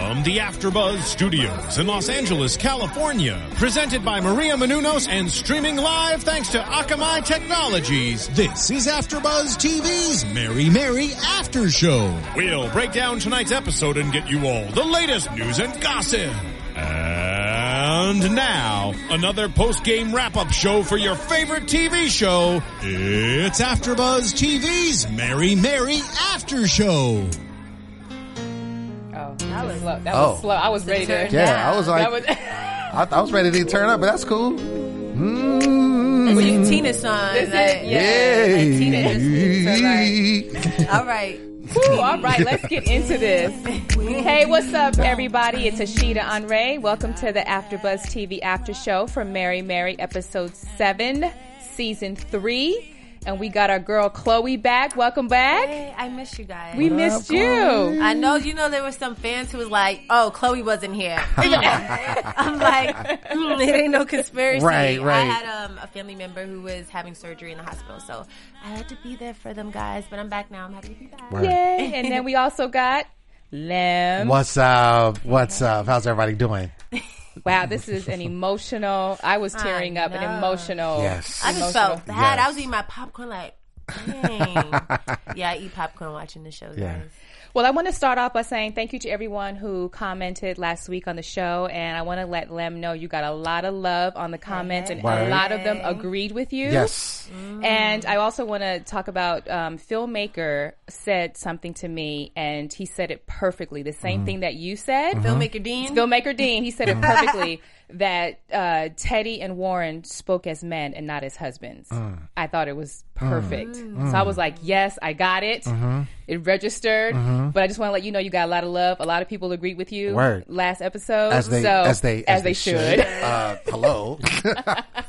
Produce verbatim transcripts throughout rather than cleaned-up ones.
From the AfterBuzz Studios in Los Angeles, California, presented by Maria Menounos and streaming live thanks to Akamai Technologies, this is AfterBuzz T V's Mary Mary After Show. We'll break down tonight's episode and get you all the latest news and gossip. And now, another post-game wrap-up show for your favorite T V show. It's AfterBuzz T V's Mary Mary After Show. That was slow. That oh. was slow. I was ready to. Yeah, down. I was like, was I, I was ready to turn up, but that's cool. Mm. It's your Tina song. This like, is, yeah, like Tina just so like, all right. Woo, all right, let's get into this. Hey, what's up, everybody? It's Ashita Onray. Welcome to the AfterBuzz T V After Show for Mary Mary, Episode Seven, Season Three. And we got our girl Chloe back. Welcome back. Hey, I missed you guys. We what missed up, you. Chloe? I know, you know, there were some fans who was like, oh, Chloe wasn't here. I'm like, mm, it ain't no conspiracy. Right, right. I had um, a family member who was having surgery in the hospital, so I had to be there for them guys, but I'm back now. I'm happy to be back. Right. Yay. And then we also got Lem. What's up? What's up? How's everybody doing? Wow, this is an emotional. I was tearing I up. Know. An emotional. Yes, I just emotional. felt bad. Yes. I was eating my popcorn like, dang. Yeah, I eat popcorn watching the show. Yeah. Guys. Well, I want to start off by saying thank you to everyone who commented last week on the show, and I want to let Lem know you got a lot of love on the comments, and right. a lot of them agreed with you. Yes. Mm. And I also want to talk about um, Filmmaker said something to me, and he said it perfectly. The same mm. thing that you said. Mm-hmm. Filmmaker Dean. Filmmaker Dean. He said it perfectly. That uh, Teddy and Warren spoke as men and not as husbands. Mm. I thought it was perfect. Mm. So I was like, yes, I got it. Mm-hmm. It registered. Mm-hmm. But I just want to let you know you got a lot of love. A lot of people agreed with you Word. last episode. As they, so, as they, as as they, they should. should. Uh, hello.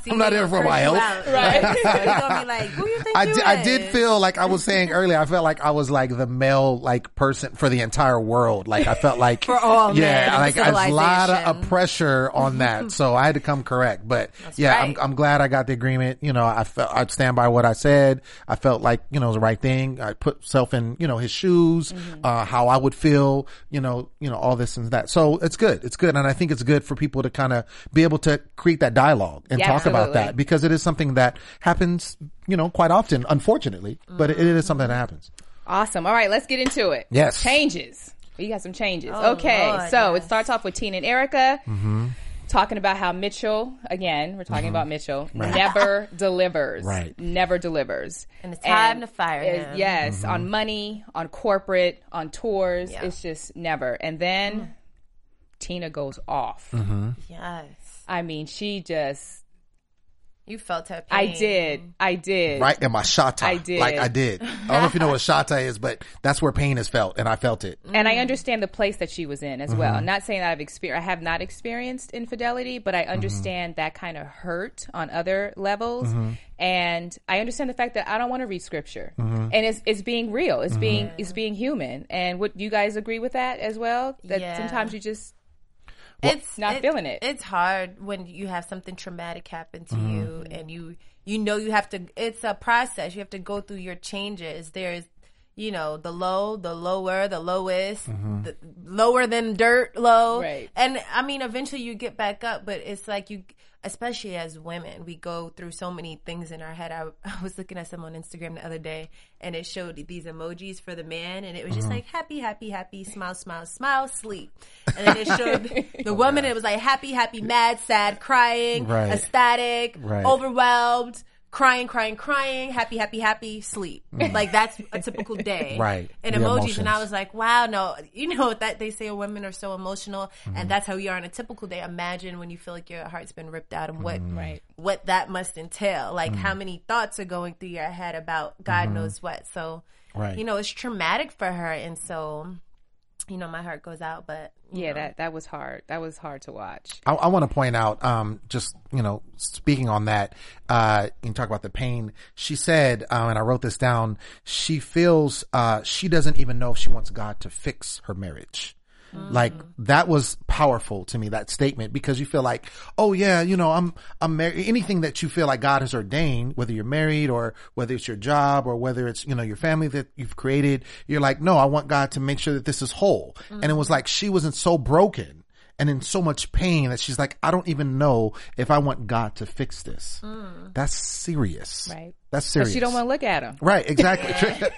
See, I'm not here for my help. Right? So you're gonna be like, who you think I, you d- I did feel like I was saying earlier, I felt like I was like the male like person for the entire world. Like I felt like. For all yeah, men. Like there's a lot of pressure on that. So I had to come correct, but That's yeah, right. I'm, I'm glad I got the agreement. You know, I felt I stand by what I said. I felt like, you know, it was the right thing. I put myself in, you know, his shoes, mm-hmm. uh, how I would feel, you know, you know, all this and that. So it's good. It's good. And I think it's good for people to kind of be able to create that dialogue and yeah, talk absolutely. about that, because it is something that happens, you know, quite often, unfortunately, mm-hmm. but it, it is something that happens. Awesome. All right. Let's get into it. Yes. Changes. You got some changes. Oh, okay. Lord, so yes. It starts off with Tina and Erica. Mm-hmm. Talking about how Mitchell, again, we're talking mm-hmm. about Mitchell, right. never delivers. Right. Never delivers. And it's time and to fire him. Is, yes, mm-hmm. on money, on corporate, on tours. Yeah. It's just never. And then mm-hmm. Tina goes off. Mm-hmm. Yes. I mean, she just... You felt her pain. I did. I did. Right in my shata. I did. Like I did. I don't know if you know what shata is, but that's where pain is felt, and I felt it. And I understand the place that she was in as mm-hmm. well. I'm not saying that I've experienced. I have not experienced infidelity, but I understand mm-hmm. that kind of hurt on other levels, mm-hmm. and I understand the fact that I don't want to read scripture, mm-hmm. and it's it's being real. It's mm-hmm. being it's being human. And would you guys agree with that as well? That yeah. sometimes you just. Well, it's not it, feeling it. It's hard when you have something traumatic happen to mm-hmm. you, and you you know you have to. It's a process. You have to go through your changes. There's, you know, the low, the lower, the lowest, mm-hmm. the, lower than dirt low. Right. And I mean, eventually you get back up, but it's like you, especially as women, we go through so many things in our head. I, I was looking at some on Instagram the other day, and it showed these emojis for the man, and it was just mm-hmm. like happy, happy, happy, smile, smile, smile, sleep. And then it showed the woman, and it was like happy, happy, mad, sad, crying, right. ecstatic, right. overwhelmed, crying, crying, crying, happy, happy, happy, sleep. Mm. Like that's a typical day. Right. And the emojis, emotions. And I was like, wow, no, you know that they say women are so emotional, mm. and that's how you are on a typical day. Imagine when you feel like your heart's been ripped out, and what mm. right. what that must entail. Like mm. how many thoughts are going through your head about God mm-hmm. knows what. So, right. you know, it's traumatic for her. And so you know, my heart goes out. But yeah, know. that that was hard. That was hard to watch. I, I want to point out, um, just you know, speaking on that, uh, you talk about the pain. She said, um, and I wrote this down. She feels uh, she doesn't even know if she wants God to fix her marriage. Mm-hmm. Like, that was powerful to me, that statement, because you feel like, oh yeah, you know, I'm, I'm married. Anything that you feel like God has ordained, whether you're married or whether it's your job or whether it's, you know, your family that you've created, you're like, no, I want God to make sure that this is whole. Mm-hmm. And it was like, she wasn't so broken and in so much pain that she's like, I don't even know if I want God to fix this. Mm. That's serious. Right. That's serious. But she don't want to look at him. Right, exactly.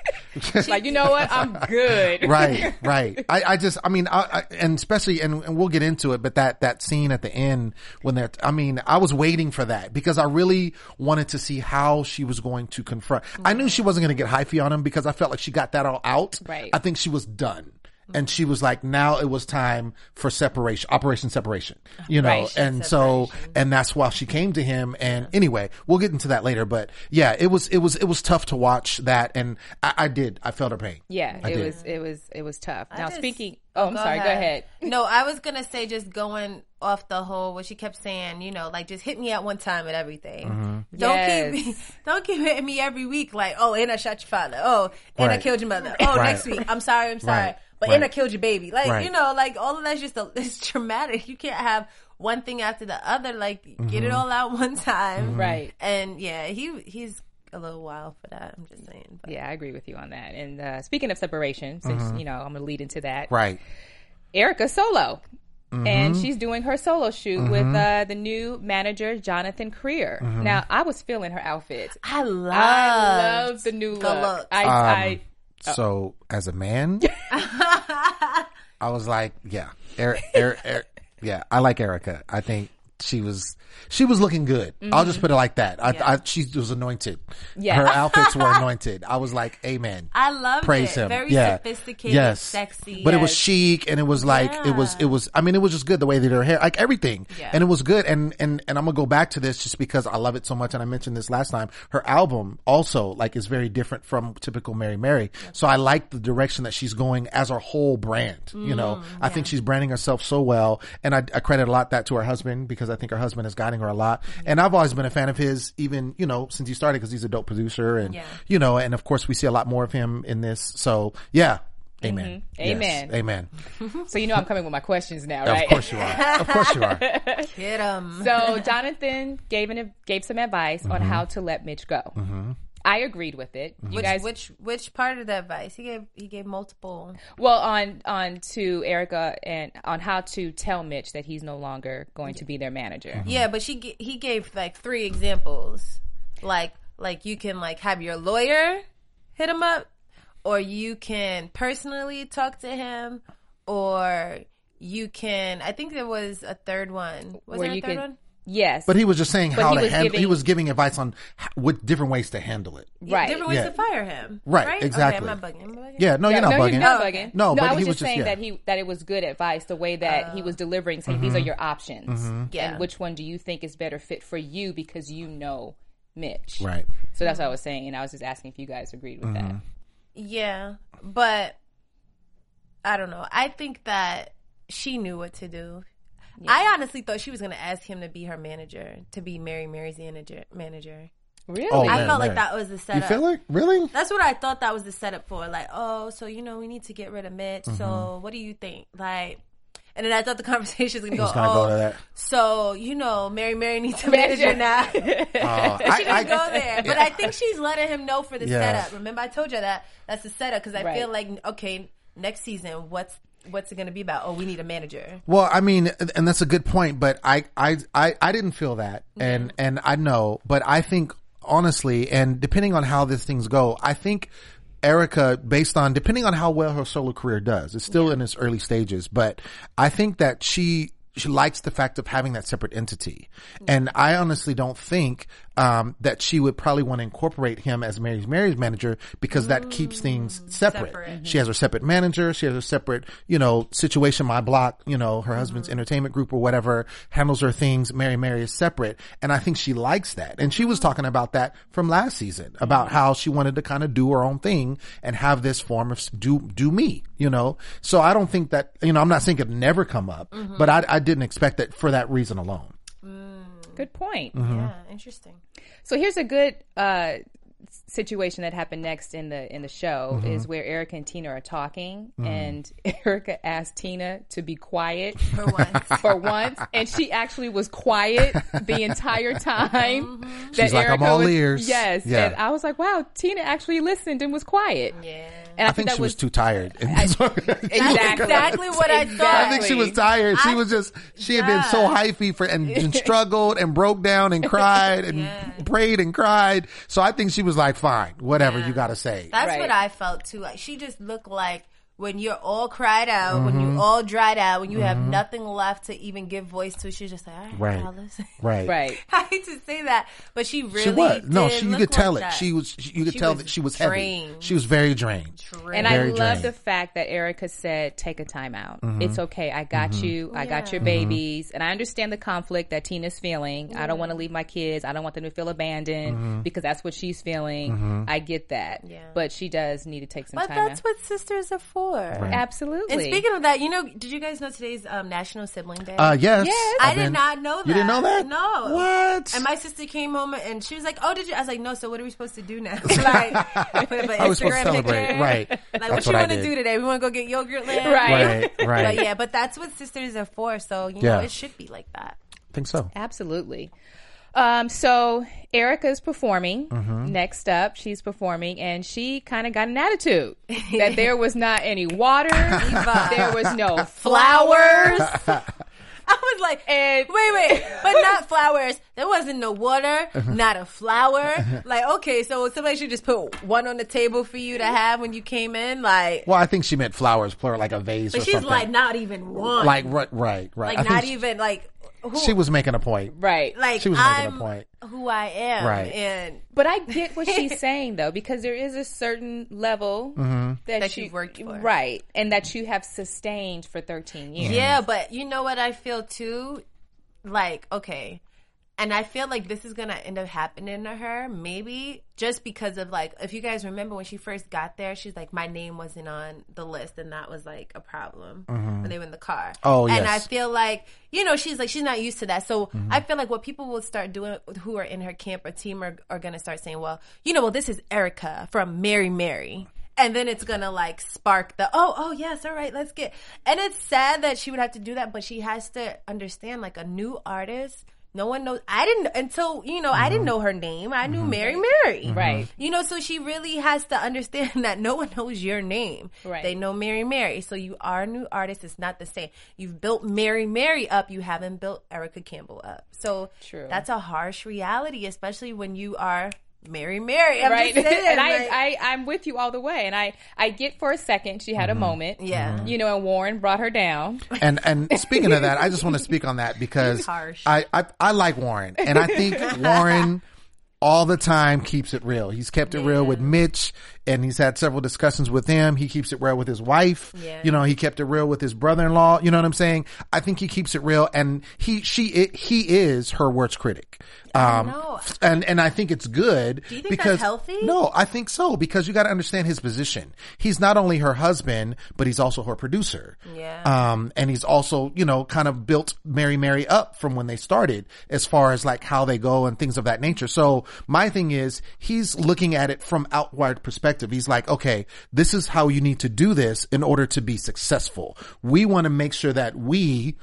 She's like, you know what? I'm good. Right, right. I, I just, I mean, I, I, and especially, and, and we'll get into it, but that, that scene at the end when they're, I mean, I was waiting for that because I really wanted to see how she was going to confront. Right. I knew she wasn't going to get hyphy on him because I felt like she got that all out. Right. I think she was done. And she was like, now it was time for separation, Operation Separation, you know, right, and separation. so, and that's why she came to him. And yeah. anyway, we'll get into that later, but yeah, it was, it was, it was tough to watch that. And I, I did, I felt her pain. Yeah, I it did. was, it was, it was tough. I now just, speaking, oh, I'm go sorry, ahead. go ahead. No, I was going to say just going off the whole, what she kept saying, you know, like just hit me at one time at everything. Mm-hmm. Don't yes. keep, don't keep hitting me every week. Like, oh, and I shot your father. Oh, and right. I killed your mother. Oh, right. next week. I'm sorry. I'm sorry. Right. But right. and I killed your baby. Like, right. you know, like all of that's just, a, it's traumatic. You can't have one thing after the other. Like, mm-hmm. get it all out one time. Mm-hmm. Right. And yeah, he he's a little wild for that. I'm just saying. But. Yeah, I agree with you on that. And uh, speaking of separation, since, mm-hmm. you know, I'm going to lead into that. Right. Erica solo. Mm-hmm. And she's doing her solo shoot mm-hmm. with uh, the new manager, Jonathan Creer. Mm-hmm. Now, I was feeling her outfits. I love I love the new the look. look. I, um, I oh. So, as a man... I was like, yeah, er, er, er, yeah, I like Erica. I think she was, she was looking good. Mm-hmm. I'll just put it like that. I, yeah. I, she was anointed. Yeah. Her outfits were anointed. I was like, amen. I love Praise it. Him. Very yeah. sophisticated, yes. sexy. But yes. it was chic and it was like, yeah. it was, it was, I mean, it was just good the way they did her hair, like everything. Yeah. And it was good. And, and, and I'm going to go back to this just because I love it so much. And I mentioned this last time. Her album also like is very different from typical Mary Mary. Yeah. So I like the direction that she's going as her whole brand. Mm-hmm. You know, I yeah. think she's branding herself so well. And I, I credit a lot that to her husband because I think her husband is guiding her a lot. Mm-hmm. And I've always been a fan of his, even, you know, since he started, because he's a dope producer and, yeah. you know, and of course we see a lot more of him in this. So yeah. Amen. Mm-hmm. Yes. Amen. Amen. So, you know, I'm coming with my questions now, right? Of course you are. Of course you are. Get him. So Jonathan gave an, gave some advice mm-hmm. on how to let Mitch go. Mm-hmm. I agreed with it. Mm-hmm. You which, guys, which which part of the advice he gave? He gave multiple. Well, on on to Erica and on how to tell Mitch that he's no longer going yeah. to be their manager. Mm-hmm. Yeah, but she he gave like three examples, like like you can like have your lawyer hit him up, or you can personally talk to him, or you can. I think there was a third one. Was Where there a third can, one? Yes. But he was just saying but how to handle giving... He was giving advice on how, with different ways to handle it. Right. Different ways yeah. to fire him. Right. right? Exactly. Okay, I'm not bugging. I'm bugging. Yeah, no, you're no, not no, bugging. You're not bugging. No, no, but I was he just was saying just, yeah. that he that it was good advice, the way that uh, he was delivering, saying mm-hmm. these are your options. Mm-hmm. Yeah. And which one do you think is better fit for you because you know Mitch. Right. So that's what I was saying, and I was just asking if you guys agreed with mm-hmm. that. Yeah. But I don't know. I think that she knew what to do. Yeah. I honestly thought she was going to ask him to be her manager, to be Mary Mary's manager. manager. Really? Oh, I man, felt man. like that was the setup. You feel like? Really? That's what I thought that was the setup for. Like, oh, so, you know, we need to get rid of Mitch. Mm-hmm. So what do you think? Like, and then I thought the conversation was going to go, oh, go to so, you know, Mary Mary needs a manager now. uh, so I, she didn't I, go there. Yeah. But I think she's letting him know for the yes. setup. Remember, I told you that. That's the setup because I right. feel like, okay, next season, what's What's it going to be about? Oh, we need a manager. Well, I mean, and that's a good point, but I, I, I, I didn't feel that. Mm-hmm. And, and I know, but I think honestly, and depending on how these things go, I think Erica, based on, depending on how well her solo career does, it's still yeah. in its early stages, but I think that she, she likes the fact of having that separate entity. Mm-hmm. And I honestly don't think um, that she would probably want to incorporate him as Mary Mary's manager, because Ooh, that keeps things separate. separate. Mm-hmm. She has her separate manager. She has her separate, you know, situation, my block, you know, her husband's mm-hmm. entertainment group or whatever handles her things. Mary Mary is separate. And I think she likes that. And she was talking about that from last season, about how she wanted to kind of do her own thing and have this form of do, do me, you know? So I don't think that, you know, I'm not saying it never come up, mm-hmm. but I, I didn't expect that for that reason alone. Good point. Mm-hmm. Yeah, interesting. So here's a good uh, situation that happened next in the in the show mm-hmm. is where Erica and Tina are talking, mm-hmm. and Erica asked Tina to be quiet for once, for once, and she actually was quiet the entire time. Mm-hmm. That She's Erica like, I'm all was, ears. Yes, yeah. And I was like, wow, Tina actually listened and was quiet. Yeah, and I, I think, think that she was, was too tired. I, that's exactly what I thought. I think she was tired. She I, was just she yeah. had been so hyphy for and, and struggled and broke down and cried and yeah. prayed and cried. So I think she was like, fine, whatever yeah. you gotta say. That's right. What I felt too. Like, she just looked like when you're all cried out, mm-hmm. when you're all dried out, when you mm-hmm. have nothing left to even give voice to, she's just like, all right, right. I'll listen. Right, right. I hate to say that, but she really she was. No, she, you could tell like it. That. She was. She, you could she tell that she was drained. Heavy. She was very drained. drained. And very I love drained. The fact that Erica said, "Take a time out. Mm-hmm. It's okay. I got mm-hmm. you. I yeah. got your babies." Mm-hmm. And I understand the conflict that Tina's feeling. Mm-hmm. I don't want to leave my kids. I don't want them to feel abandoned mm-hmm. because that's what she's feeling. Mm-hmm. I get that, yeah. but she does need to take some but time. But that's out. What sisters are for. Right. Absolutely. And speaking of that, you know, did you guys know today's um, National Sibling Day? Uh, yes. yes. I, I did not know that. You didn't know that? No. What? And my sister came home and she was like, "Oh, did you?" I was like, "No. So what are we supposed to do now?" Like, put up an Instagram picture, right? Like, that's what you want to do today? We want to go get yogurt land, right? Right. Right. But yeah, but that's what sisters are for. So you yeah. know, it should be like that. I think so. Absolutely. Um, so Erica's performing. Mm-hmm. Next up, she's performing, and she kind of got an attitude that there was not any water, there was no flowers. I was like, and wait, wait, but not flowers. There wasn't no water, not a flower. Like, okay, so somebody should just put one on the table for you to have when you came in, like. Well, I think she meant flowers, plural, like a vase. But or she's something. Like, not even one. Like, right, right, right. Like, I not even she, like. Who, she was making a point, right? Like, she was making I'm a point. Who I am, right? And but I get what she's saying though, because there is a certain level mm-hmm. that, that you, you've worked for, right, and that you have sustained for thirteen years. Yeah, but you know what I feel too, like okay. And I feel like this is going to end up happening to her, maybe, just because of, like, if you guys remember when she first got there, she's like, my name wasn't on the list, and that was, like, a problem mm-hmm. when they were in the car. Oh, yes. And I feel like, you know, she's like, she's not used to that. So mm-hmm. I feel like what people will start doing who are in her camp or team are, are going to start saying, well, you know, well, this is Erica from Mary Mary. And then it's going to, like, spark the, oh, oh, yes, all right, let's get. And it's sad that she would have to do that, but she has to understand, like, a new artist. No one knows. I didn't until, you know, mm-hmm. I didn't know her name. I knew mm-hmm. Mary Mary. Mm-hmm. Right. You know, so she really has to understand that no one knows your name. Right. They know Mary Mary. So you are a new artist. It's not the same. You've built Mary Mary up. You haven't built Erica Campbell up. So True. That's a harsh reality, especially when you are Mary Mary. I'm right. Just saying, and I, like, I, I, I'm with you all the way. And I, I get for a second, she had mm-hmm. a moment. Yeah. Mm-hmm. You know, and Warren brought her down. And and speaking of that, I just want to speak on that because harsh. I, I, I like Warren. And I think Warren all the time keeps it real. He's kept it yeah. real with Mitch. And he's had several discussions with him. He keeps it real with his wife. Yeah. You know, he kept it real with his brother-in-law. You know what I'm saying? I think he keeps it real. And he, she, it, he is her worst critic. Um, I know. And, and I think it's good. Do you think because, that's healthy? No, I think so. Because you got to understand his position. He's not only her husband, but he's also her producer. Yeah. Um, and he's also, you know, kind of built Mary Mary up from when they started as far as like how they go and things of that nature. So my thing is he's looking at it from outward perspective. He's like, okay, this is how you need to do this in order to be successful. We want to make sure that we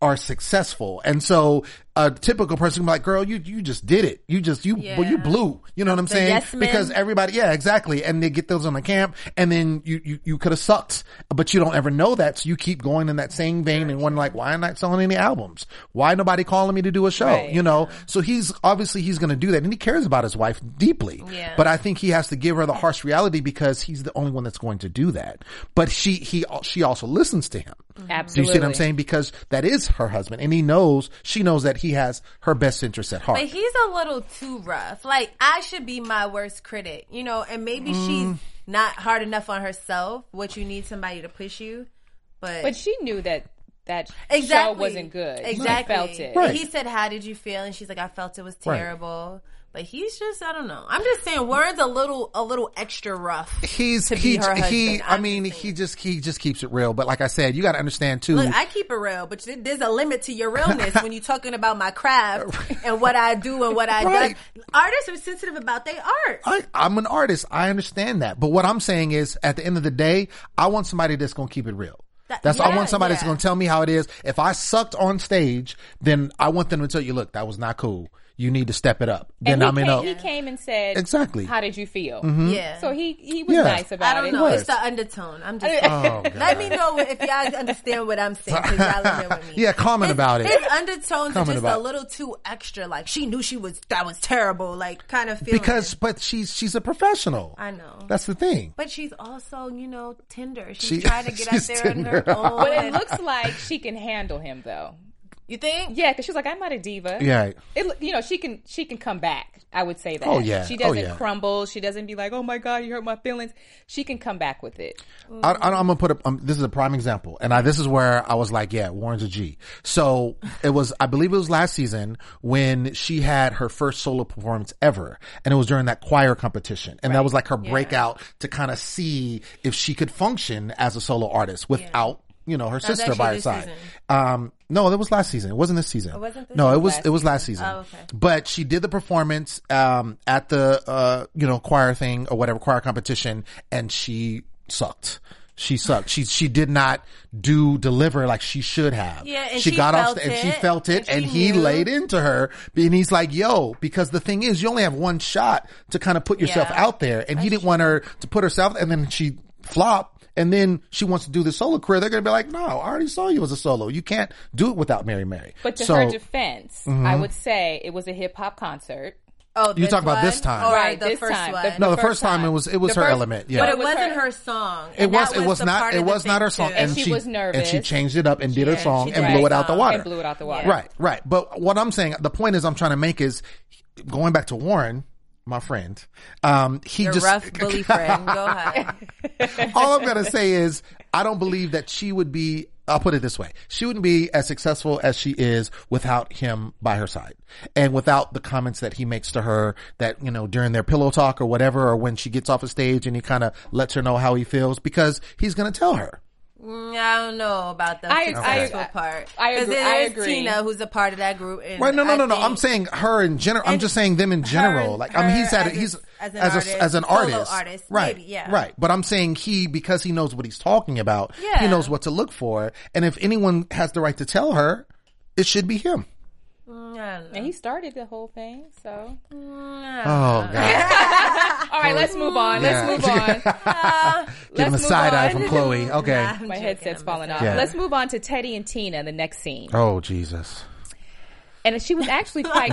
are successful. And so a typical person can be like, girl, you, you just did it. You just, you, yeah. well, you blew. You know what I'm the saying? Yes, because everybody, yeah, exactly. And they get those on the camp and then you, you, you could have sucked, but you don't ever know that. So you keep going in that same vein and wondering like, why am I not selling any albums? Why nobody calling me to do a show? Right. You know? So he's obviously he's going to do that and he cares about his wife deeply, yeah. but I think he has to give her the harsh reality because he's the only one that's going to do that. But she, he, she also listens to him. Absolutely. Do you see what I'm saying? Because that is her husband and he knows, she knows that he he has her best interest at heart. But he's a little too rough. Like, I should be my worst critic, you know, and maybe mm. she's not hard enough on herself, which you need somebody to push you. But but she knew that that exactly. show wasn't good. Exactly. She felt it. Right. He said, how did you feel? And she's like, I felt it was terrible. Right. But he's just, I don't know. I'm just saying, Warren's a little, a little extra rough. He's, to he, be her husband. he, I'm I mean, just he just, he just keeps it real. But like I said, you got to understand too. Look, I keep it real, but there's a limit to your realness when you're talking about my craft and what I do and what I right. do. Artists are sensitive about their art. I, I'm an artist. I understand that. But what I'm saying is, at the end of the day, I want somebody that's going to keep it real. That's yeah, I want somebody yeah. that's going to tell me how it is. If I sucked on stage, then I want them to tell you, look, that was not cool. You need to step it up. Then I'm in. Mean, he came and said, "Exactly. How did you feel?" Mm-hmm. Yeah. So he he was yeah. nice about it. I don't it. know. It it's the undertone. I'm just. Oh, let me know if y'all understand what I'm saying. Y'all in there with me. Yeah, comment his, about it. His undertones comment are just a little too extra. Like she knew she was that was terrible. Like kind of feeling because, it. but she's she's a professional. I know that's the thing. But she's also you know tender. She's she, trying to get out there on her own. But it looks like she can handle him though. You think? Yeah, because she's like, I'm not a diva. Yeah, it, you know, she can she can come back. I would say that. Oh yeah, she doesn't oh, yeah. crumble. She doesn't be like, oh my god, you hurt my feelings. She can come back with it. Mm. I, I, I'm gonna put up. Um, this is a prime example, and I, this is where I was like, yeah, Warren's a G. So it was, I believe it was last season when she had her first solo performance ever, and it was during that choir competition, and right. that was like her yeah. breakout to kind of see if she could function as a solo artist without. Yeah. You know, her no, sister by her side. Season. Um, no, that was last season. It wasn't this season. It wasn't this no, season it was last it was last season. season. Oh, okay. But she did the performance um, at the uh, you know choir thing or whatever choir competition, and she sucked. She sucked. she she did not do deliver like she should have. Yeah, and she, she got felt off st- it, and she felt it, and, and he laid into her, and he's like, "Yo," because the thing is, you only have one shot to kind of put yourself yeah. out there, and That's he didn't true. want her to put herself, and then she flopped. And then she wants to do the solo career. They're going to be like, no, I already saw you as a solo. You can't do it without Mary Mary. But to so, her defense, mm-hmm. I would say it was a hip hop concert. Oh, you talk about this time, oh, right? The this first time. one. The, no, the, the first time it was it was the her first, element, yeah. But it wasn't her song. It was it was not it was not her song, and she was nervous, and she changed it up and did her song and blew it out the water. Blew it out the water. Right, right. But what I'm saying, the point is, I'm trying to make is going back to Warren. My friend, um, he Your just rough bully friend. Go ahead. All I'm gonna say is, I don't believe that she would be. I'll put it this way: she wouldn't be as successful as she is without him by her side, and without the comments that he makes to her. That you know during their pillow talk or whatever, or when she gets off the stage and he kind of lets her know how he feels, because he's gonna tell her. I don't know about the I, successful I, part. I, I agree. I agree. Tina, who's a part of that group. And right? No, no, no, I no. I'm saying her in general. I'm just saying them in general. Her, like I mean, he's at he's a, as an as artist, a, as an artist, artist right? Maybe, yeah, right. But I'm saying he because he knows what he's talking about. Yeah. He knows what to look for. And if anyone has the right to tell her, it should be him. And he started the whole thing, so. Oh, God. All right, let's move on. Yeah. Let's move on. Uh, Give him a side on. eye from Chloe. Okay. Nah, My joking. headset's I'm falling off. Yeah. Let's move on to Teddy and Tina, the next scene. Oh, Jesus. And she was actually quite.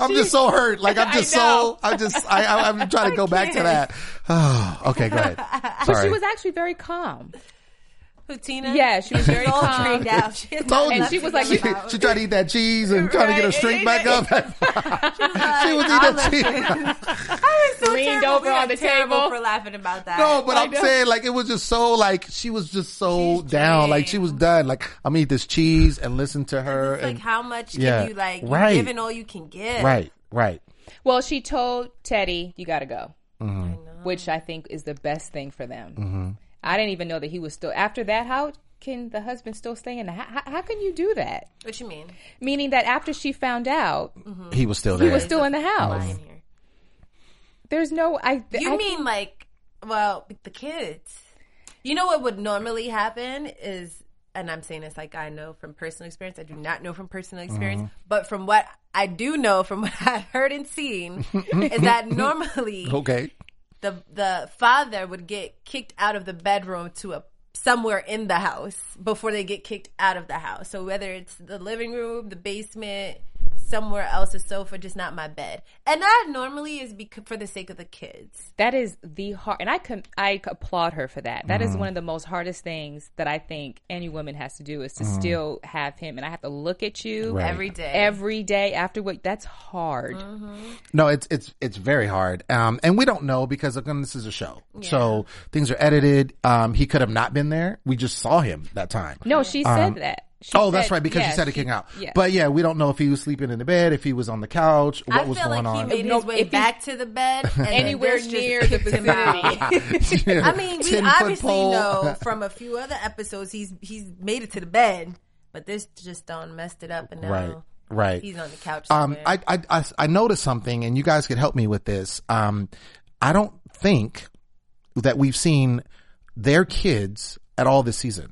I'm just so hurt. Like, I'm just so. I'm just. I, I, I'm trying to go back to that. Oh, okay, go ahead. Sorry. But she was actually very calm. Who, Tina? Yeah, she was very calm. She Told and you. she was like, she, she tried to eat that cheese and right. trying to get her strength back up. She was, like, she was eating that cheese. I was so Leaned terrible. over we on the table for laughing about that. No, but I I'm know. saying like it was just so like she was just so She's down, dream. like she was done. Like I'm gonna eat this cheese and listen to her. And and, like how much yeah. can you like right. giving all you can give? Right, right. Well, she told Teddy, "You gotta go," mm-hmm. I know. which I think is the best thing for them. Mm-hmm. I didn't even know that he was still... After that, how can the husband still stay in the... How, how can you do that? What you mean? Meaning that after she found out... Mm-hmm. He was still there. He was still in the house. Mm-hmm. There's no... I. Th- you I mean can... like... Well, the kids. You know what would normally happen is... And I'm saying this like I know from personal experience. I do not know from personal experience. Mm-hmm. But from what I do know, from what I've heard and seen, is that normally... Okay. The the father would get kicked out of the bedroom to a somewhere in the house before they get kicked out of the house. So whether it's the living room, the basement, somewhere else, a sofa, just not my bed. And that normally is because, for the sake of the kids. That is the hard, and I com- I applaud her for that. That mm. is one of the most hardest things that I think any woman has to do, is to mm. still have him. And I have to look at you right. every day, every day after what. That's hard. Mm-hmm. No, it's it's it's very hard. Um, and we don't know because again, this is a show, yeah. so things are edited. Um, he could have not been there. We just saw him that time. No, she um, said that. She oh, said, that's right, because yeah, she said it came out. Yeah. But yeah, we don't know if he was sleeping in the bed, if he was on the couch, what I was feel going like he on. He made no, his way back to the bed, and anywhere near the vicinity. yeah. I mean, we obviously pole. know from a few other episodes he's he's made it to the bed, but this just done messed it up, and now right. right. he's on the couch somewhere. Um, I, I I noticed something, and you guys could help me with this. Um, I don't think that we've seen their kids at all this season.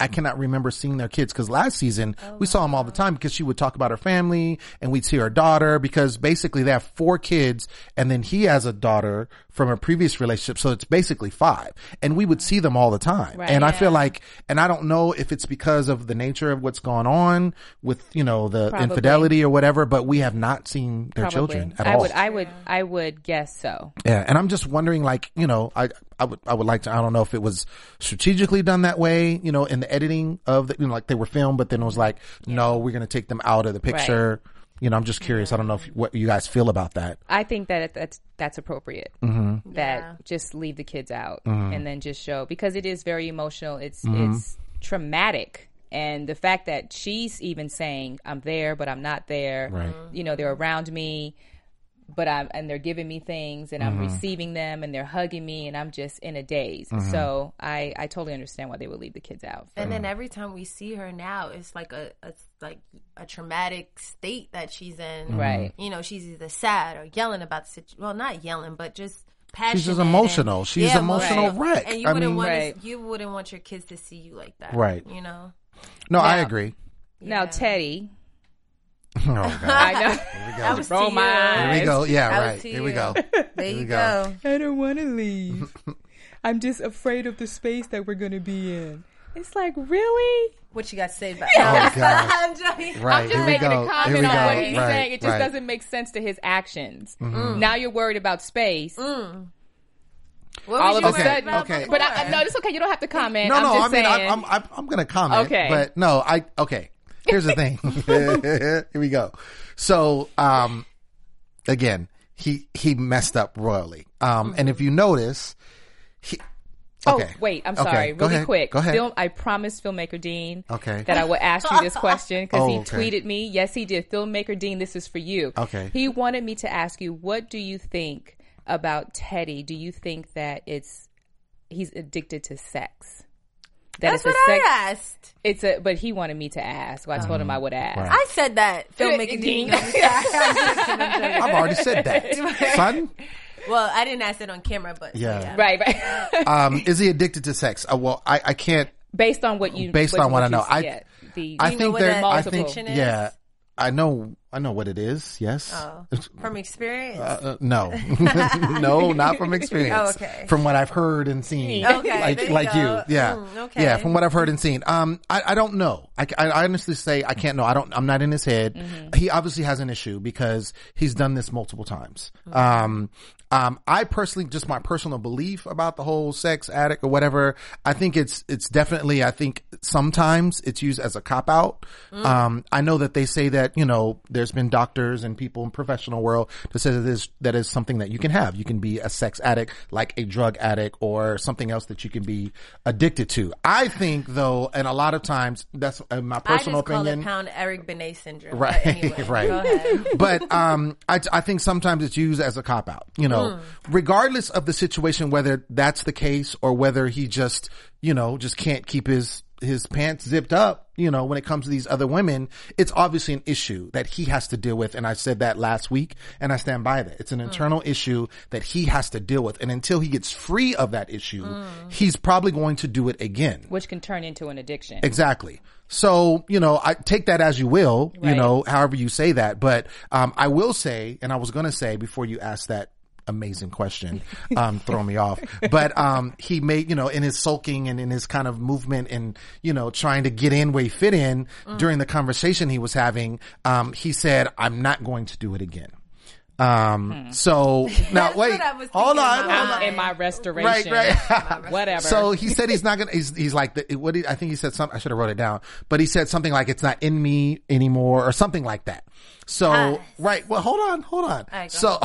I cannot remember seeing their kids, because last season oh, we saw them all the time because she would talk about her family and we'd see her daughter, because basically they have four kids and then he has a daughter from a previous relationship. So it's basically five, and we would see them all the time. Right, and yeah. I feel like, and I don't know if it's because of the nature of what's going on with, you know, the Probably. infidelity or whatever, but we have not seen their Probably. children at I all. Would, I would, I would guess so. Yeah. And I'm just wondering, like, you know, I, I would, I would like to, I don't know if it was strategically done that way, you know, in the editing of the, you know, like they were filmed, but then it was like, yeah. no, we're going to take them out of the picture. Right. You know, I'm just curious. Yeah. I don't know if, what you guys feel about that. I think that that's, that's appropriate. Mm-hmm. That yeah. just leave the kids out mm-hmm. and then just show, because it is very emotional. It's, mm-hmm. it's traumatic. And the fact that she's even saying, I'm there, but I'm not there. Right. You know, they're around me, but I'm, and they're giving me things, and mm-hmm. I'm receiving them, and they're hugging me, and I'm just in a daze. Mm-hmm. So I, I totally understand why they would leave the kids out. And them. Then every time we see her now, it's like a, a like a traumatic state that she's in. Right. You know, she's either sad or yelling about the situation. Well, not yelling, but just passionate. She's just emotional. And, she's yeah, emotional right. wreck. And you wouldn't I mean, want right. to, you wouldn't want your kids to see you like that. Right. You know. No, now, I agree. Now, yeah. Teddy. Oh, God. I know. Here we go. I was Roll my eyes. Here we go. Yeah, I right. Here you. we go. There you go. go. I don't want to leave. I'm just afraid of the space that we're going to be in. It's like, really? What you got to say about that? Oh, God. Right. I'm just Here making a comment on what he's right. saying. It just right. doesn't make sense to his actions. Mm-hmm. Now you're worried about space. Mm. What All of a sudden, okay. But I, I, no, it's okay. You don't have to comment. No, I'm no. Just I mean, saying. I'm, I'm, I'm going to comment. Okay, but no, I okay. Here's the thing. Here we go. So, um, again, he, he messed up royally. Um, and if you notice, he, okay. Oh, wait, I'm sorry. Okay. Really ahead. quick. Go ahead. Film, I promised Filmmaker Dean okay. that I would ask you this question, because oh, he okay. tweeted me. Yes, he did. Filmmaker Dean, this is for you. Okay. He wanted me to ask you, what do you think about Teddy? Do you think that it's, he's addicted to sex? That That's what sex, I asked. It's a, but he wanted me to ask. Well, I told um, him I would ask. Right. I said that. Filmmaking Dean. I've already said that, son. Well, I didn't ask it on camera, but yeah, yeah. right, right. um, is he addicted to sex? Uh, well, I, I can't. Based on what you, based what on what I know, I, yet, the, I think know there. I think yeah, I know. I know what it is. Yes. Oh, from experience? Uh, uh, no. No, not from experience. Oh, okay. From what I've heard and seen. Okay. Like, you, like you. Yeah. Mm, okay. Yeah. From what I've heard and seen. Um, I, I don't know. I, I honestly say I can't know. I don't, I'm not in his head. Mm-hmm. He obviously has an issue because he's done this multiple times. Mm-hmm. Um, um, I personally, just my personal belief about the whole sex addict or whatever, I think it's, it's definitely, I think sometimes it's used as a cop out. Mm-hmm. Um, I know that they say that, you know, there's been doctors and people in professional world that says that is, that is something that you can have. You can be a sex addict, like a drug addict or something else that you can be addicted to. I think though, and a lot of times that's my personal opinion. I just call it pound Eric Benet syndrome. Right. But anyway, right. Go ahead. But, um, I, I think sometimes it's used as a cop out, you know, mm. regardless of the situation, whether that's the case or whether he just, you know, just can't keep his, his pants zipped up, you know, when it comes to these other women, it's obviously an issue that he has to deal with. And I said that last week and I stand by that. It's an internal mm. issue that he has to deal with. And until he gets free of that issue, mm. he's probably going to do it again. Which can turn into an addiction. Exactly. So, you know, I take that as you will, right. you know, however you say that. But, um, I will say, and I was going to say before you asked that amazing question, um, throw me off. But um, he made, you know, in his sulking and in his kind of movement and, you know, trying to get in where he fit in mm. during the conversation he was having, um, he said, I'm not going to do it again. Um, hmm. so now wait, hold on, hold on. In my restoration, right, right. Whatever. So he said he's not gonna, he's, he's like, the, what he, I think he said something, I should have wrote it down, but he said something like, it's not in me anymore or something like that. So, uh, right. Well, hold on, hold on. Right, so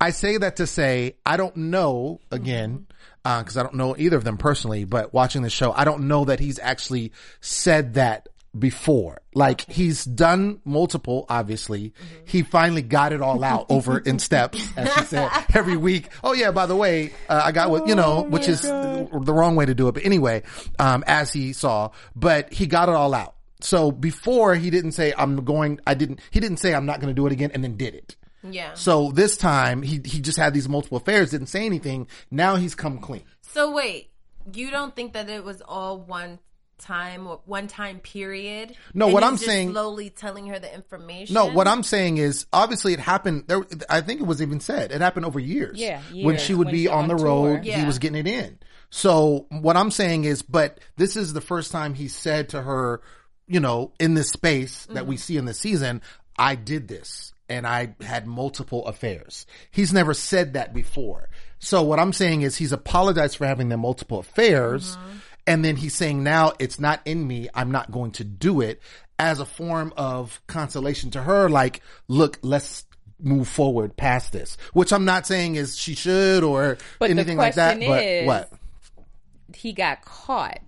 I say that to say, I don't know again, uh, cause I don't know either of them personally, but watching the show, I don't know that he's actually said that before. Like, he's done multiple, obviously. Mm-hmm. He finally got it all out over in steps, as she said, every week. Oh yeah, by the way, uh, I got what, you know, oh, which is God. The wrong way to do it. But anyway, um, as he saw, but he got it all out. So before he didn't say, I'm going, I didn't, he didn't say, I'm not going to do it again, and then did it. Yeah. So this time he, he just had these multiple affairs, didn't say anything. Now he's come clean. So wait, you don't think that it was all one time or one time period? No, and what I'm just saying, slowly telling her the information. No, what I'm saying is, obviously it happened there. I think it was even said it happened over years. Yeah, years. When she would when be she on the tour. road, yeah. He was getting it in. So what I'm saying is, but this is the first time he said to her, you know, in this space that mm-hmm. we see in the season, I did this and I had multiple affairs. He's never said that before. So what I'm saying is, he's apologized for having the multiple affairs. Mm-hmm. And then he's saying, now it's not in me. I'm not going to do it, as a form of consolation to her. Like, look, let's move forward past this, which I'm not saying is she should or but anything like that. Is, but what? He got caught,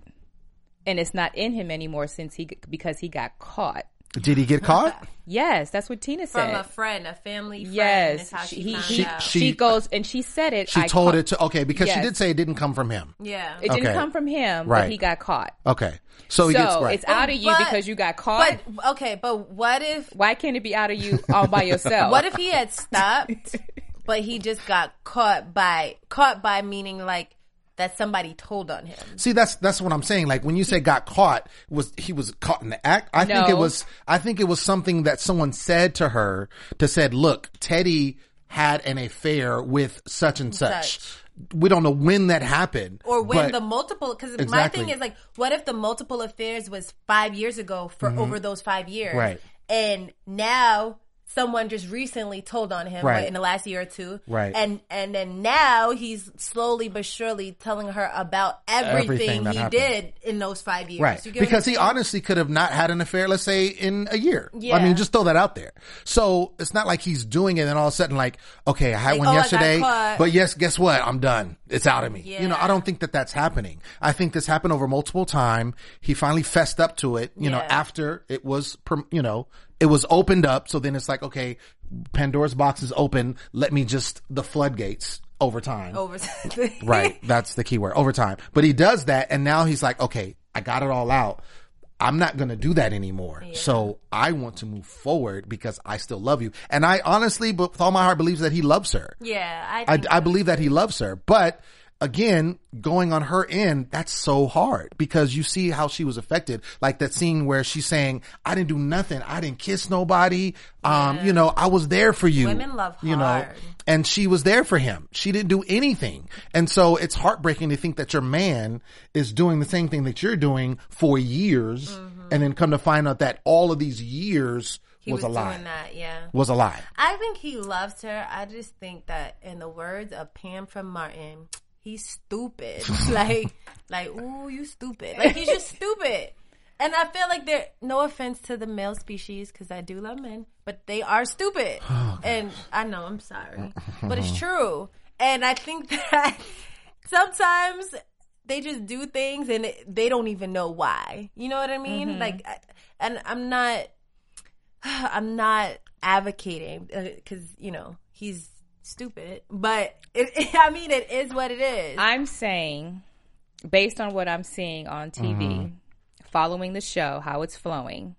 and it's not in him anymore since he, because he got caught. Did he get caught? Yes, that's what Tina said. From a friend, a family friend. Yes, is how she, he, she, she, she goes and she said it. She I told ca- it to, okay, because yes. she did say it didn't come from him. Yeah. It okay. didn't come from him, right. But he got caught. Okay. So, he so gets, right. it's out of you but, because you got caught. But, okay, but what if... Why can't it be out of you all by yourself? What if he had stopped, but he just got caught by, caught by meaning like, that somebody told on him. See, that's that's what I'm saying. Like, when you say got caught, was he was caught in the act? I no. think it was. I think it was something that someone said to her to said, "Look, Teddy had an affair with such and such." such. We don't know when that happened, or when but, the multiple. Because exactly. my thing is like, what if the multiple affairs was five years ago for mm-hmm. over those five years, right? And now someone just recently told on him right. in the last year or two. Right. And and then now he's slowly but surely telling her about everything, everything he happened. did in those five years. Right. You because he honestly could have not had an affair, let's say, in a year. Yeah. I mean, just throw that out there. So it's not like he's doing it and all of a sudden like, okay, I had like, one oh, yesterday, but yes, guess what? I'm done. It's out of me. Yeah. You know, I don't think that that's happening. I think this happened over multiple time. He finally fessed up to it, you yeah. know, after it was, you know, it was opened up. So then it's like, okay, Pandora's box is open. Let me just, the floodgates over time. Over time. Right. That's the key word, over time. But he does that. And now he's like, okay, I got it all out. I'm not going to do that anymore. Yeah. So I want to move forward because I still love you. And I honestly, with all my heart, believes that he loves her. Yeah. I think I, I believe that he loves her. But again, going on her end, that's so hard because you see how she was affected. Like that scene where she's saying, I didn't do nothing. I didn't kiss nobody. Um, yeah. You know, I was there for you. Women love hard. You know, and she was there for him. She didn't do anything. And so it's heartbreaking to think that your man is doing the same thing that you're doing for years mm-hmm. and then come to find out that all of these years He was, was a lie. Doing that, yeah. Was a lie. I think he loves her. I just think that in the words of Pam from Martin, he's stupid. like, like, ooh, you stupid. Like, he's just stupid. And I feel like they're, no offense to the male species, because I do love men, but they are stupid. Oh, and I know, I'm sorry. But it's true. And I think that sometimes they just do things and they don't even know why. You know what I mean? Mm-hmm. Like, and I'm not, I'm not advocating, because, uh, you know, he's stupid, but it, it, I mean, it is what it is. I'm saying, based on what I'm seeing on T V, mm-hmm. following the show, how it's flowing,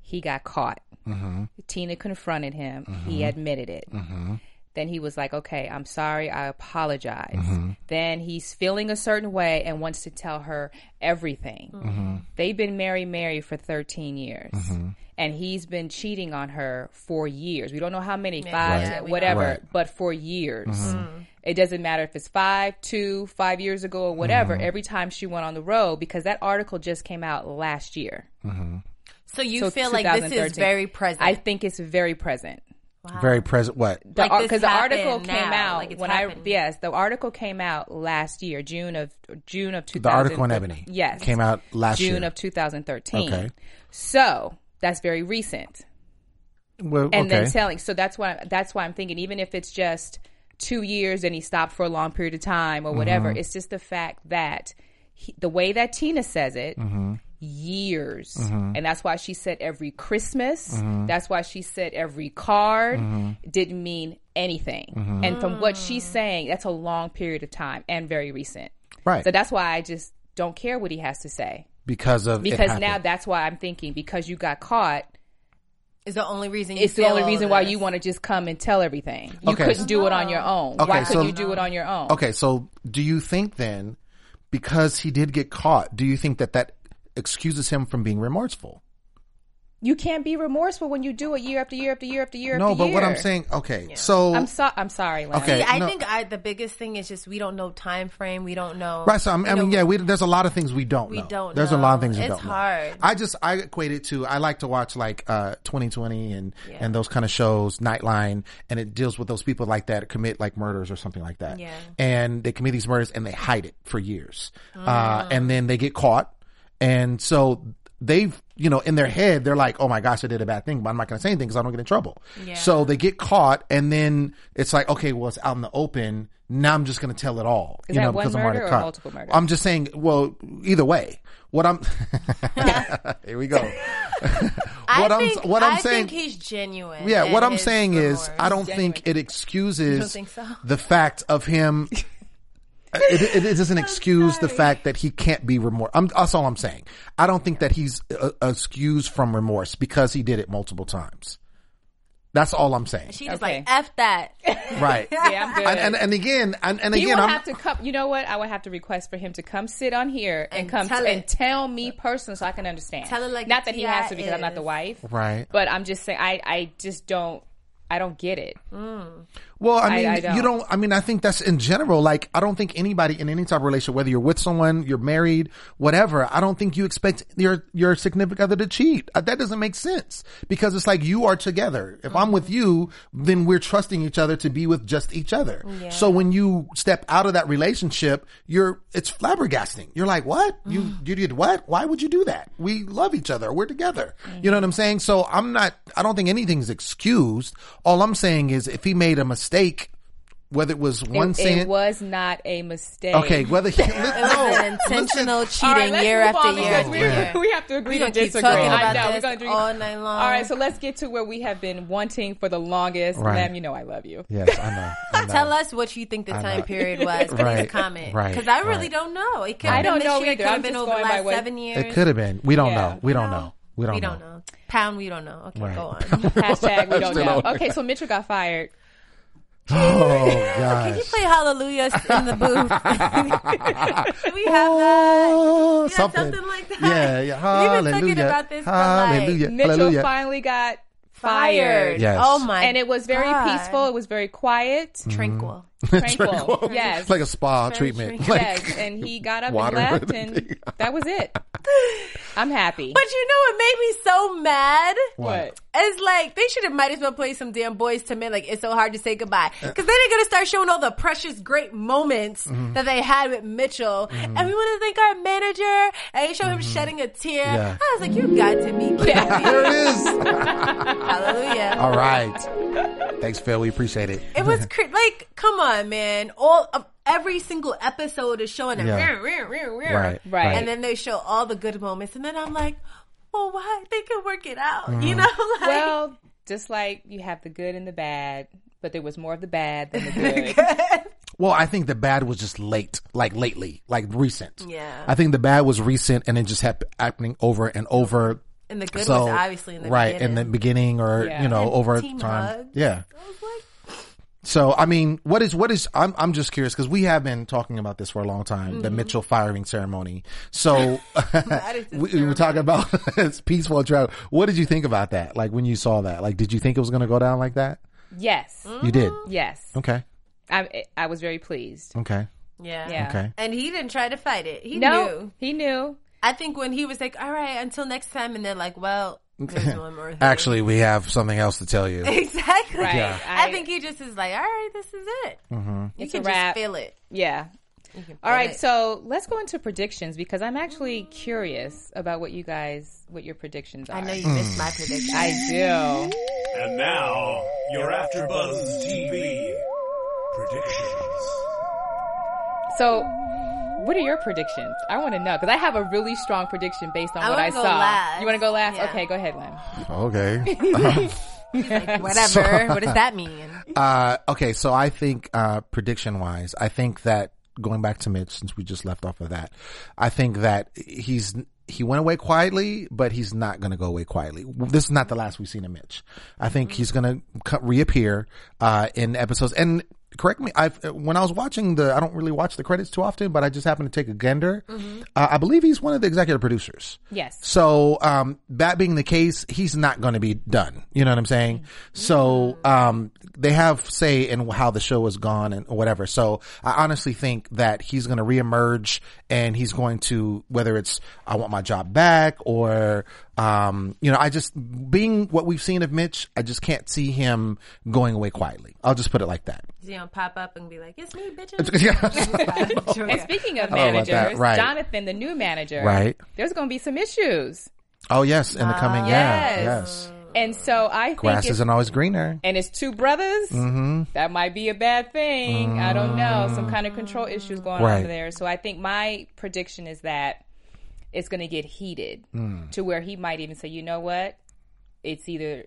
he got caught. Mm-hmm. Tina confronted him. Mm-hmm. He admitted it. Mm-hmm. Then he was like, okay, I'm sorry. I apologize. Mm-hmm. Then he's feeling a certain way and wants to tell her everything. Mm-hmm. They've been Mary Mary for thirteen years. Mm-hmm. And he's been cheating on her for years. We don't know how many, yeah. five, right. ten, whatever, right. but for years. Mm-hmm. It doesn't matter if it's five, two, five years ago or whatever, mm-hmm. every time she went on the road, because that article just came out last year. Mm-hmm. So you so feel like this is very present? I think it's very present. Wow. Very present what? Because like the article came now. out like when happened. I yes, the article came out last year, June of June of two thousand thirteen. The article in Ebony. Yes. Came out last June year. June of twenty thirteen. Okay. So, that's very recent. Well, and okay. then telling. So that's why that's why I'm thinking, even if it's just two years and he stopped for a long period of time or whatever, mm-hmm. it's just the fact that he, the way that Tina says it, mm-hmm. years. Mm-hmm. And that's why she said every Christmas. Mm-hmm. That's why she said every card, mm-hmm. didn't mean anything. Mm-hmm. And from what she's saying, that's a long period of time and very recent. Right. So that's why I just don't care what he has to say. Because of Because now that's why I'm thinking, because you got caught. Is the only reason you It's the only reason why you want to just come and tell everything. You okay. couldn't do it on your own. Okay, why so, couldn't you do it on your own? Okay, so do you think then, because he did get caught, do you think that that excuses him from being remorseful? You can't be remorseful when you do it year after year after year after year no, after year. No, but what I'm saying, okay, yeah. so... I'm, so, I'm sorry, Lem. Okay, See, I no. think I, the biggest thing is just we don't know time frame. We don't know... Right, so I'm, I mean, know, yeah, we, there's a lot of things we don't we know. We don't There's know. a lot of things we it's don't hard. know. It's hard. I just, I equate it to, I like to watch like uh, twenty twenty and, yeah. and those kind of shows, Nightline, and it deals with those people like that commit like murders or something like that. Yeah. And they commit these murders and they hide it for years. Mm. Uh, and then they get caught. And so... They've, you know, in their head, they're like, oh my gosh, I did a bad thing, but I'm not going to say anything because I don't get in trouble. Yeah. So they get caught, and then it's like, okay, well, it's out in the open. Now I'm just going to tell it all. Is you that know, one because murder I'm already or caught. multiple murders? I'm just saying, well, either way. What I'm... Here we go. what I I'm, think, what I'm I saying, think he's genuine. Yeah, what I'm saying remorse. is I don't genuine. think it excuses think so? the fact of him... It, it doesn't excuse the fact that he can't be remorse. I'm, that's all I'm saying. I don't think that he's uh, excused from remorse because he did it multiple times. That's all I'm saying. She's okay. like, F that. Right. Yeah, I'm good. And, and, and again, and, and again, I'm... Have to come, you know what? I would have to request for him to come sit on here and, and come tell t- and tell me personally so I can understand. Tell it like Not that he has to because is. I'm not the wife. Right. But I'm just saying, I, I just don't. I don't get it. Mm. Well, I mean, I, I don't. you don't, I mean, I think that's in general, like, I don't think anybody in any type of relationship, whether you're with someone, you're married, whatever, I don't think you expect your, your significant other to cheat. That doesn't make sense because it's like you are together. If mm-hmm. I'm with you, then we're trusting each other to be with just each other. Yeah. So when you step out of that relationship, you're, it's flabbergasting. You're like, what? Mm. You, you did what? Why would you do that? We love each other. We're together. Mm-hmm. You know what I'm saying? So I'm not, I don't think anything's excused. All I'm saying is if he made a mistake, whether it was one it, sin... It was not a mistake. Okay, whether... He, no, it was an intentional listen. cheating right, year after year. Oh, we, we have to agree to disagree. I know, we're going to all night long. All right, so let's get to where we have been wanting for the longest. Right. Lem, you know I love you. Yes, I know. I know. Tell us what you think the time period was. Please right, comment. Because right, I really right. don't know. It could I have been this year. It could have been over the last way. seven years. It could have been. We don't yeah. know. We don't know. We don't, we don't know. know. Pound, we don't know. Okay, right. go on. Hashtag, we don't know. Okay, so Mitchell got fired. Oh, gosh. Can you play Hallelujah in the booth? Do we have oh, that? Yeah, something. something like that. Yeah, yeah. Hallelujah. We've been talking about this for Hallelujah. Like, Mitchell Hallelujah. finally got fired. Yes. Oh, my And it was very God. peaceful. It was very quiet. Mm-hmm. Tranquil. Tranquil. Tranquil. Yes. It's like a spa Very treatment. Tranquil. Yes. Like, and he got up and left, and that was it. I'm happy. But you know what made me so mad? What? It's like, they should have might as well played some damn Boys to Men. Like, it's so hard to say goodbye. Because then they're going to start showing all the precious, great moments mm-hmm. that they had with Mitchell. Mm-hmm. And we want to thank our manager. And they show him mm-hmm. shedding a tear. Yeah. I was like, you got to be kidding me. There it is. Hallelujah. All right. Thanks, Phil. We appreciate it. It was cr- like, come on. man all of every single episode is showing them yeah. right, right and then they show all the good moments, and then I'm like, oh, why they can work it out. mm. You know, like, well, just like you have the good and the bad, but there was more of the bad than the good. good. Well, I think the bad was just late, like lately, like recent. Yeah, I think the bad was recent, and it just kept happening over and over. And the good so, was obviously in the right beginning. in the beginning, or yeah. you know, and over time. Hugs. Yeah. I was like, So, I mean, what is, what is, I'm, I'm just curious because we have been talking about this for a long time, mm-hmm. the Mitchell firing ceremony. So we, we were talking about it's peaceful and travel. What did you think about that? Like when you saw that, like, did you think it was going to go down like that? Yes. Mm-hmm. You did? Yes. Okay. I, I was very pleased. Okay. Yeah. yeah. Okay. And he didn't try to fight it. He no, knew. He knew. I think when he was like, all right, until next time. And they're like, well. Actually, we have something else to tell you. Exactly. Right. Yeah. I, I think he just is like, all right, this is it. Mm-hmm. You it's can a wrap. Just feel it. Yeah. Feel all right. It. So let's go into predictions because I'm actually mm. curious about what you guys, what your predictions are. I know you mm. missed my prediction. I do. And now, your AfterBuzz T V predictions. So, what are your predictions? I want to know because I have a really strong prediction based on I what I saw. Last. You want to go last? Yeah. Okay, go ahead, Lem. Okay. Like, whatever. So, what does that mean? Uh, okay, so I think uh, prediction-wise, I think that going back to Mitch, since we just left off of that, I think that he's he went away quietly, but he's not going to go away quietly. This is not the last we've seen of Mitch. I think he's going to reappear uh, in episodes and. Correct me. I've when I was watching the, I don't really watch the credits too often, but I just happened to take a gander. Mm-hmm. Uh, I believe he's one of the executive producers. Yes. So um, that being the case, he's not going to be done. You know what I'm saying? Mm-hmm. So um, they have say in how the show has gone and whatever. So I honestly think that he's going to reemerge and he's going to whether it's I want my job back or. Um, you know, I just being what we've seen of Mitch, I just can't see him going away quietly. I'll just put it like that. He's gonna pop up and be like, "It's me, bitches." Yeah. And speaking of managers, right. Jonathan, the new manager, right? There's gonna be some issues. Oh yes, in the coming uh, yeah, yes. yes. And so I think grass isn't always greener. And it's two brothers. Mm-hmm. That might be a bad thing. Mm-hmm. I don't know. Some kind of control issues going right. on there. So I think my prediction is that. It's going to get heated mm. to where he might even say, you know what? It's either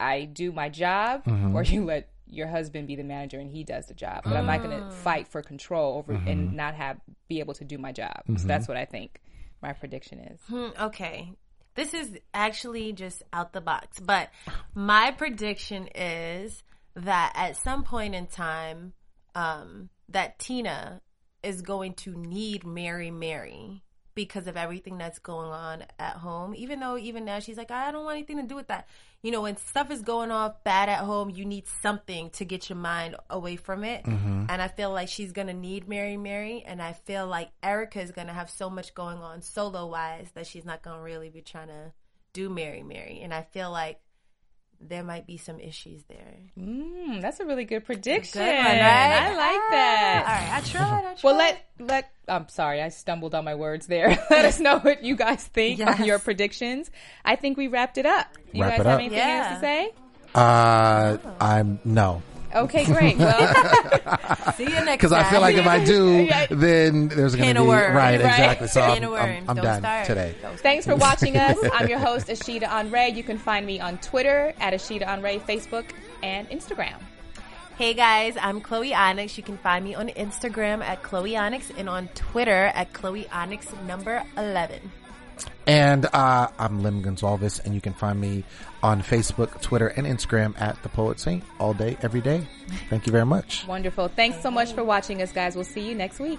I do my job mm-hmm. or you let your husband be the manager and he does the job. But mm. I'm not going to fight for control over mm-hmm. and not have be able to do my job. Mm-hmm. So that's what I think my prediction is. Hmm, okay. This is actually just out the box. But my prediction is that at some point in time um, that Tina is going to need Mary Mary. Because of everything that's going on at home. Even though even now she's like, I don't want anything to do with that. You know, when stuff is going off bad at home, you need something to get your mind away from it. Mm-hmm. And I feel like she's going to need Mary Mary. And I feel like Erica is going to have so much going on solo-wise that she's not going to really be trying to do Mary Mary. And I feel like there might be some issues there. Mm, that's a really good prediction. Good one, right? I like that. All right, I tried, I tried. Well, let, let, I'm sorry, I stumbled on my words there. Let us know what you guys think yes. of your predictions. I think we wrapped it up. You Wrap guys have up. anything yeah. else to say? Uh, oh. I'm, no. Okay, great. Well, see you next time. Because I feel like if I do, then there's going to be... Right, right, exactly. So I'm, I'm, I'm done start. today. Thanks for watching us. I'm your host, Ashita Onray. You can find me on Twitter at Ashita Onray, Facebook, and Instagram. Hey, guys. I'm Chloe Onyx. You can find me on Instagram at Chloe Onyx and on Twitter at Chloe Onyx number eleven. And uh, I'm Lem Gonsalves, and you can find me on Facebook, Twitter, and Instagram at The Poet Saint all day, every day. Thank you very much. Wonderful. Thanks so much for watching us, guys. We'll see you next week.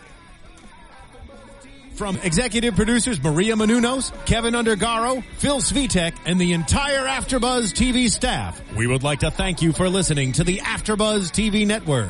From executive producers Maria Menounos, Kevin Undergaro, Phil Svitek, and the entire AfterBuzz T V staff, we would like to thank you for listening to the AfterBuzz T V network.